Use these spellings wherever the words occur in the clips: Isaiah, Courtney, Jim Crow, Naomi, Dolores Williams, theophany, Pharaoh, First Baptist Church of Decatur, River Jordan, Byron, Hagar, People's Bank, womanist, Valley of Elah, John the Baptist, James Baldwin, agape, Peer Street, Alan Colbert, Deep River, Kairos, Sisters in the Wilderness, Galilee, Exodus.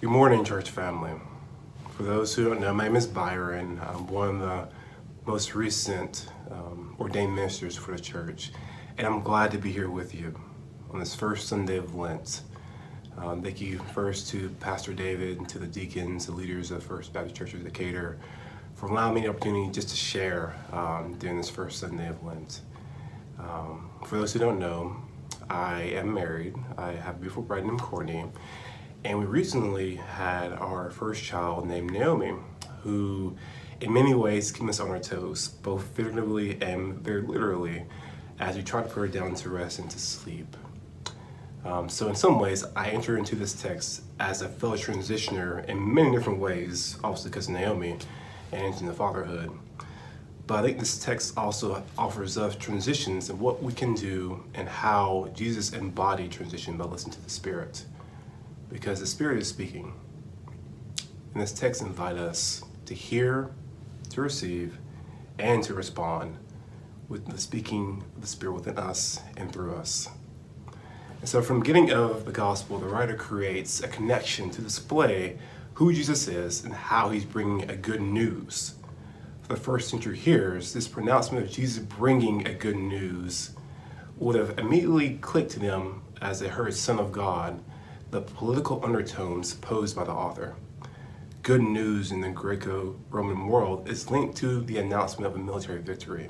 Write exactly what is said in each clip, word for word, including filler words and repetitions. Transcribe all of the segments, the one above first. Good morning, church family. For those who don't know, my name is Byron. I'm one of the most recent um, ordained ministers for the church, and I'm glad to be here with you on this first Sunday of Lent. Um, thank you first to Pastor David and to the deacons, the leaders of First Baptist Church of Decatur, for allowing me the opportunity just to share um, during this first Sunday of Lent. Um, for those who don't know, I am married. I have a beautiful bride named Courtney, and we recently had our first child named Naomi, who in many ways keeps us on our toes, both figuratively and very literally, as we try to put her down to rest and to sleep. Um, so in some ways, I enter into this text as a fellow transitioner in many different ways, obviously because of Naomi and into the fatherhood. But I think this text also offers us transitions and what we can do and how Jesus embodied transition by listening to the Spirit, because the Spirit is speaking. And this text invites us to hear, to receive, and to respond with the speaking of the Spirit within us and through us. And so from the beginning of the gospel, the writer creates a connection to display who Jesus is and how he's bringing a good news. For the first century hearers, this pronouncement of Jesus bringing a good news would have immediately clicked to them as they heard Son of God, the political undertones posed by the author. Good news in the Greco-Roman world is linked to the announcement of a military victory.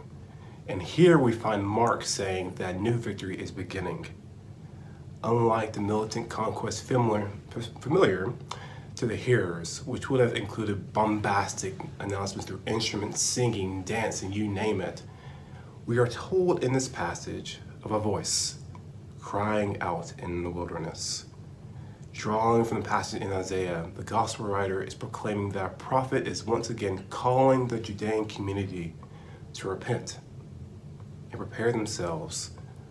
And here we find Mark saying that new victory is beginning. Unlike the militant conquest familiar, familiar to the hearers, which would have included bombastic announcements through instruments, singing, dancing, you name it, we are told in this passage of a voice crying out in the wilderness. Drawing from the passage in Isaiah, the gospel writer is proclaiming that a prophet is once again calling the Judean community to repent and prepare themselves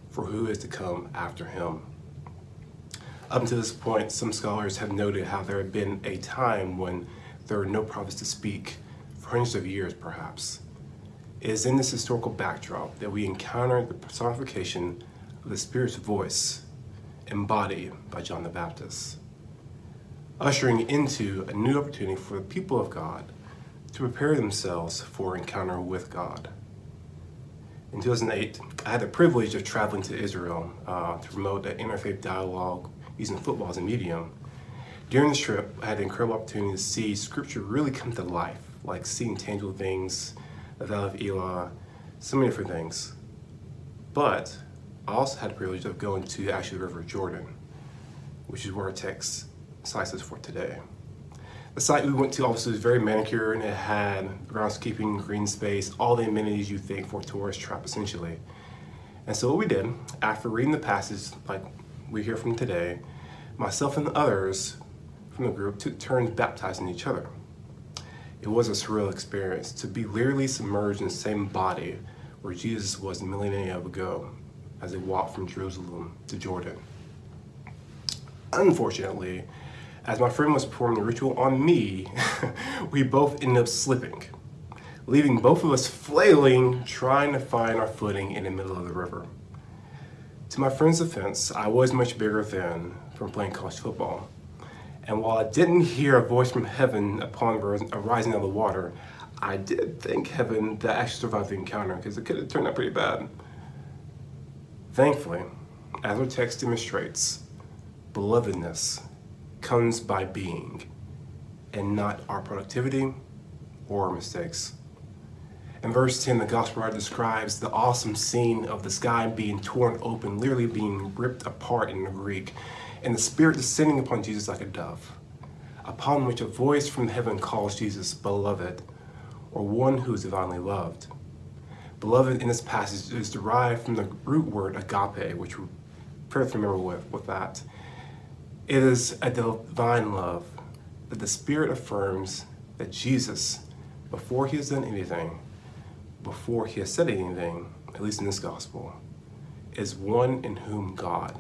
for who is to come after him. Up to this point, some scholars have noted how there had been a time when there were no prophets to speak for hundreds of years, perhaps. It is in this historical backdrop that we encounter the personification of the Spirit's voice embodied by John the Baptist, ushering into a new opportunity for the people of God to prepare themselves for encounter with God. In two thousand eight, I had the privilege of traveling to Israel uh, to promote an interfaith dialogue using football as a medium. During this trip, I had the incredible opportunity to see scripture really come to life, like seeing tangible things, the Valley of Elah, so many different things. But I also had the privilege of going to actually the River Jordan, which is where our text slices for today. The site we went to also was very manicured, and it had groundskeeping, green space, all the amenities you think for a tourist trap, essentially. And so what we did, after reading the passage like we hear from today, myself and the others from the group took turns baptizing each other. It was a surreal experience to be literally submerged in the same body where Jesus was millennia ago, as they walked from Jerusalem to Jordan. Unfortunately, as my friend was performing the ritual on me, we both ended up slipping, leaving both of us flailing, trying to find our footing in the middle of the river. To my friend's defense, I was much bigger then from playing college football. And while I didn't hear a voice from heaven upon arising out of the water, I did thank heaven that I actually survived the encounter, because it could have turned out pretty bad. Thankfully, as our text demonstrates, belovedness comes by being, and not our productivity or our mistakes. In verse ten, the gospel writer describes the awesome scene of the sky being torn open, literally being ripped apart in the Greek, and the Spirit descending upon Jesus like a dove, upon which a voice from heaven calls Jesus beloved, or one who is divinely loved. Beloved in this passage is derived from the root word agape, which we're pretty familiar with, with that. It is a divine love that the Spirit affirms that Jesus, before he has done anything, before he has said anything, at least in this gospel, is one in whom God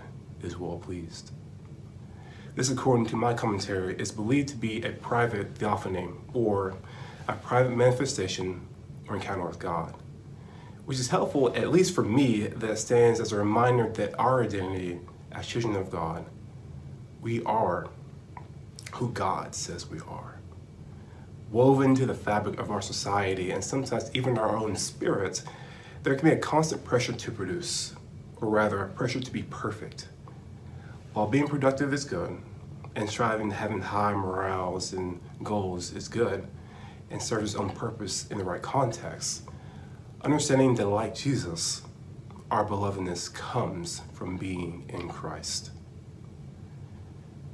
is well pleased. This, according to my commentary, is believed to be a private theophany, or a private manifestation or encounter with God, which is helpful, at least for me, that stands as a reminder that our identity as children of God, we are who God says we are. Woven into the fabric of our society and sometimes even our own spirits, there can be a constant pressure to produce, or rather, a pressure to be perfect. While being productive is good, and striving to having high morals and goals is good, and serves its own purpose in the right context, understanding that like Jesus, our belovedness comes from being in Christ.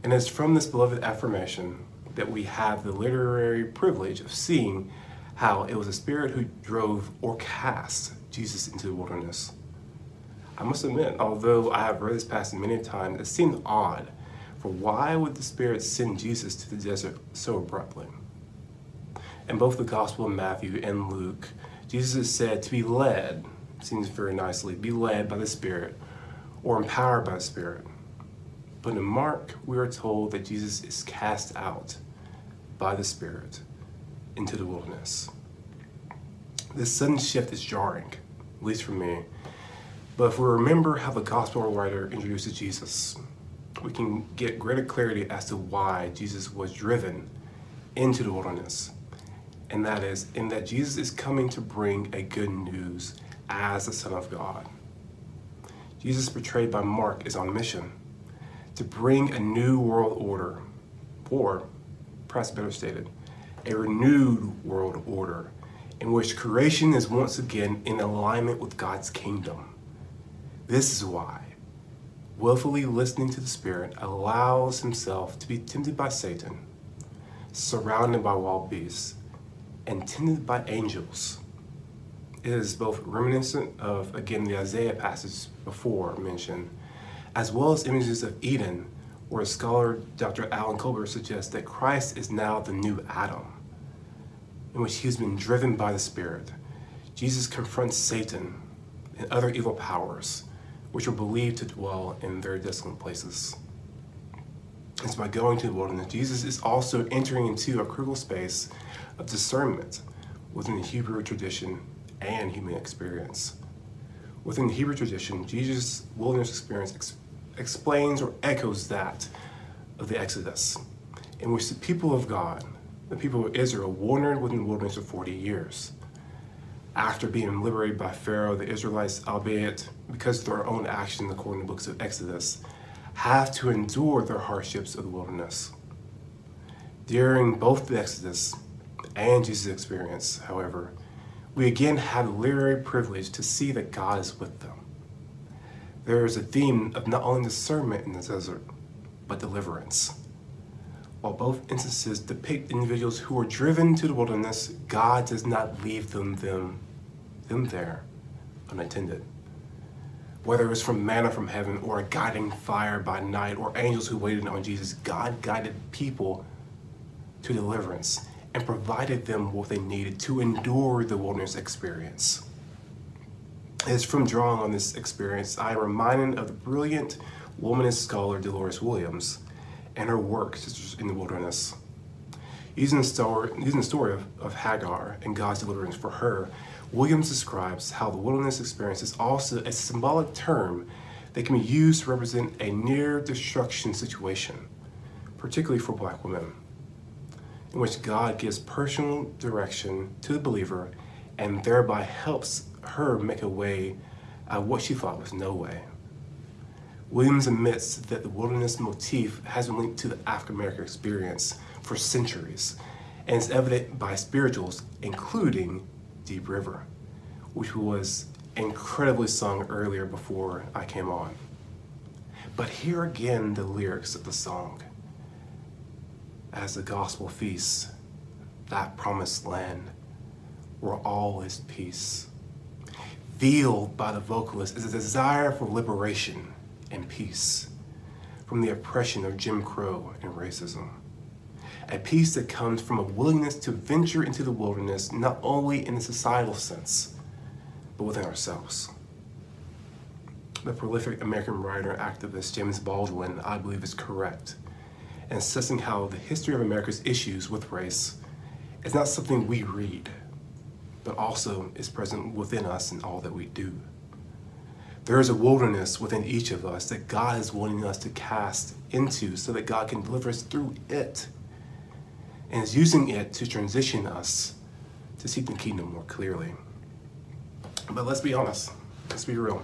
And it's from this beloved affirmation that we have the literary privilege of seeing how it was the Spirit who drove or cast Jesus into the wilderness. I must admit, although I have read this passage many times, it seemed odd, for why would the Spirit send Jesus to the desert so abruptly? In both the Gospel of Matthew and Luke, Jesus is said to be led, seems very nicely, be led by the Spirit, or empowered by the Spirit. But in Mark, we are told that Jesus is cast out by the Spirit into the wilderness. This sudden shift is jarring, at least for me. But if we remember how the gospel writer introduces Jesus, we can get greater clarity as to why Jesus was driven into the wilderness. And that is, in that Jesus is coming to bring a good news as the Son of God. Jesus, portrayed by Mark, is on a mission to bring a new world order, or perhaps better stated, a renewed world order in which creation is once again in alignment with God's kingdom. This is why willfully listening to the Spirit allows himself to be tempted by Satan, surrounded by wild beasts, and tended by angels. It is both reminiscent of, again, the Isaiah passage before mentioned, as well as images of Eden, where scholar Doctor Alan Colbert suggests that Christ is now the new Adam, in which he has been driven by the Spirit. Jesus confronts Satan and other evil powers, which are believed to dwell in very desolate places. And so by going to the wilderness, Jesus is also entering into a critical space of discernment within the Hebrew tradition and human experience. Within the Hebrew tradition, Jesus' wilderness experience ex- explains or echoes that of the Exodus, in which the people of God, the people of Israel, wandered within the wilderness for forty years. After being liberated by Pharaoh, the Israelites, albeit because of their own actions according to the books of Exodus, have to endure their hardships of the wilderness. During both the Exodus and Jesus' experience, however, we again have the literary privilege to see that God is with them. There is a theme of not only discernment in the desert, but deliverance. While both instances depict individuals who are driven to the wilderness, God does not leave them, them, them there unattended. Whether it's from manna from heaven or a guiding fire by night or angels who waited on Jesus, God guided people to deliverance and provided them what they needed to endure the wilderness experience. It's from drawing on this experience, I am reminded of the brilliant womanist scholar Dolores Williams and her work, Sisters in the Wilderness. Using the story, using the story of, of Hagar and God's deliverance for her, Williams describes how the wilderness experience is also a symbolic term that can be used to represent a near destruction situation, particularly for Black women, in which God gives personal direction to the believer and thereby helps her make a way out of what she thought was no way. Williams admits that the wilderness motif has been linked to the African American experience for centuries and is evident by spirituals, including Deep River, which was incredibly sung earlier before I came on. But here again the lyrics of the song. As the gospel feasts, that promised land, where all is peace. Veiled by the vocalist is a desire for liberation and peace from the oppression of Jim Crow and racism. A peace that comes from a willingness to venture into the wilderness, not only in a societal sense, but within ourselves. The prolific American writer and activist James Baldwin, I believe, is correct and assessing how the history of America's issues with race is not something we read, but also is present within us in all that we do. There is a wilderness within each of us that God is wanting us to cast into so that God can deliver us through it, and is using it to transition us to seek the kingdom more clearly. But let's be honest, let's be real.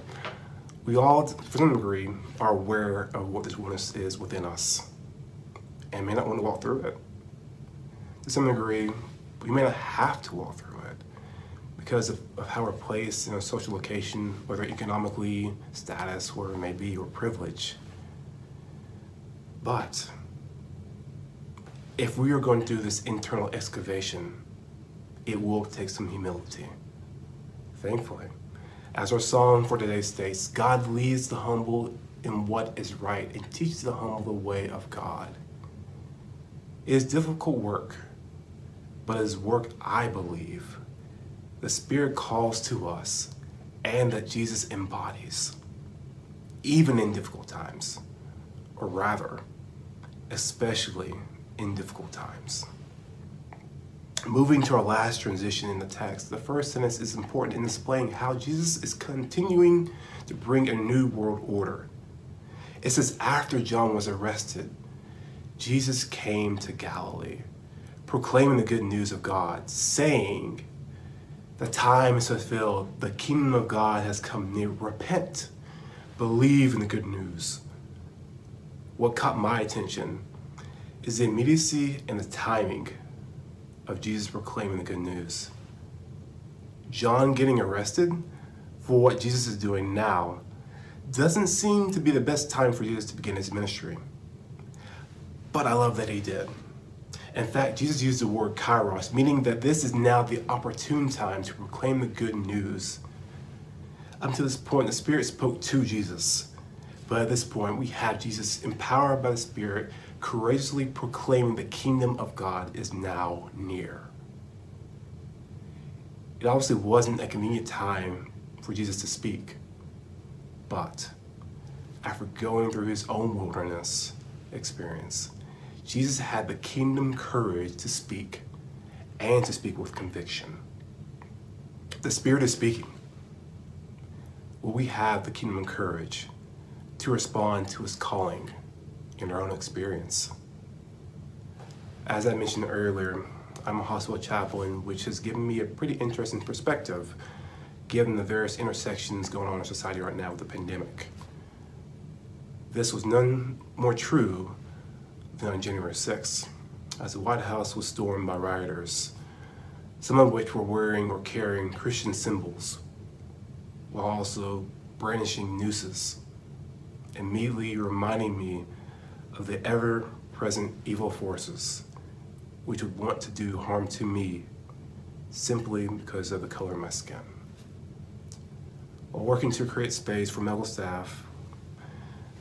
We all, to some degree, are aware of what this wilderness is within us and may not want to walk through it. To some degree, we may not have to walk through it because of, of how we're placed in a social location, whether economically, status, whatever it may be, or privilege. But if we are going to do this internal excavation, it will take some humility, thankfully. As our psalm for today states, God leads the humble in what is right and teaches the humble the way of God. It is difficult work, but it is work I believe the Spirit calls to us and that Jesus embodies, even in difficult times, or rather, especially in difficult times. Moving to our last transition in the text, the first sentence is important in displaying how Jesus is continuing to bring a new world order. It says, after John was arrested, Jesus came to Galilee, proclaiming the good news of God, saying, the time is fulfilled, the kingdom of God has come near. Repent, believe in the good news. What caught my attention is the immediacy and the timing of Jesus proclaiming the good news. John getting arrested for what Jesus is doing now doesn't seem to be the best time for Jesus to begin his ministry. But I love that he did. In fact, Jesus used the word kairos, meaning that this is now the opportune time to proclaim the good news. Up to this point, the Spirit spoke to Jesus. But at this point, we have Jesus, empowered by the Spirit, courageously proclaiming the kingdom of God is now near. It obviously wasn't a convenient time for Jesus to speak, but after going through his own wilderness experience, Jesus had the kingdom courage to speak, and to speak with conviction. The Spirit is speaking. Will we have the kingdom courage to respond to his calling in our own experience? As I mentioned earlier, I'm a hospital chaplain, which has given me a pretty interesting perspective given the various intersections going on in society right now with the pandemic. This was none more true than on January sixth, as the White House was stormed by rioters, some of which were wearing or carrying Christian symbols while also brandishing nooses, immediately reminding me of the ever-present evil forces which would want to do harm to me simply because of the color of my skin. While working to create space for medical staff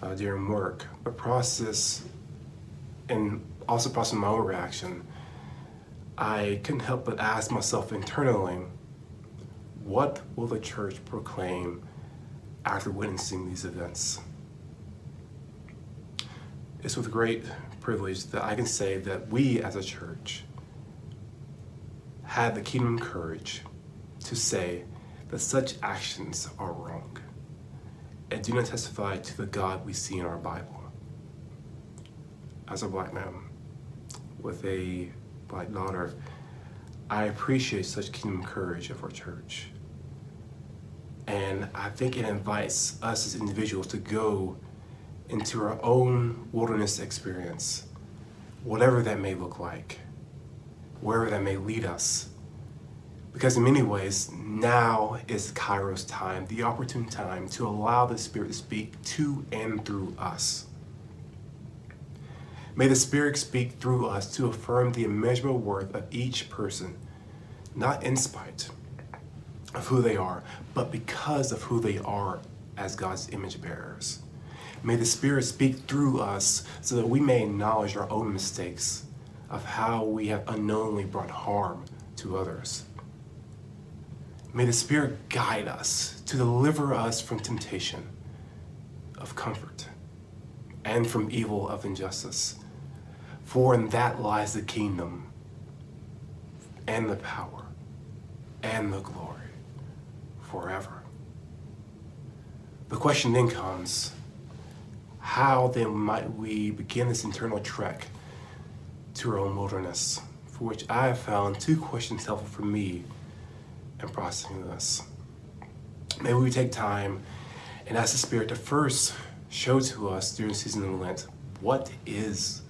uh, during work, a process and also process my own reaction, I couldn't help but ask myself internally, what will the church proclaim after witnessing these events? It's with great privilege that I can say that we as a church had the kingdom courage to say that such actions are wrong and do not testify to the God we see in our Bible. As a black man with a black daughter, I appreciate such kingdom courage of our church. And I think it invites us as individuals to go into our own wilderness experience, whatever that may look like, wherever that may lead us. Because in many ways, now is Kairos time, the opportune time to allow the Spirit to speak to and through us. May the Spirit speak through us to affirm the immeasurable worth of each person, not in spite of who they are, but because of who they are as God's image bearers. May the Spirit speak through us so that we may acknowledge our own mistakes of how we have unknowingly brought harm to others. May the Spirit guide us to deliver us from temptation of comfort and from evil of injustice. For in that lies the kingdom and the power and the glory forever. The question then comes, how then might we begin this internal trek to our own wilderness, for which I have found two questions helpful for me in processing this. Maybe we take time and ask the Spirit to first show to us during the season of Lent, what is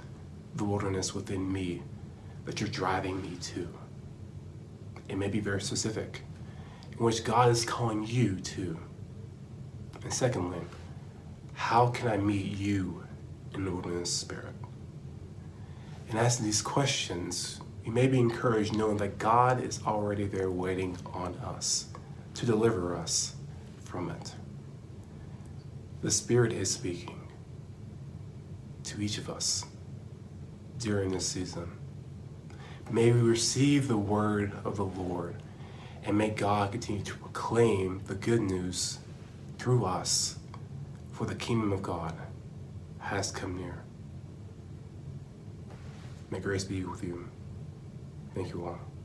the wilderness within me that you're driving me to? It may be very specific, in which God is calling you to. And secondly, how can I meet you in the wilderness spirit? In asking these questions, we may be encouraged knowing that God is already there waiting on us to deliver us from it. The Spirit is speaking to each of us during this season. May we receive the word of the Lord, and may God continue to proclaim the good news through us, for the kingdom of God has come near. May grace be with you. Thank you all.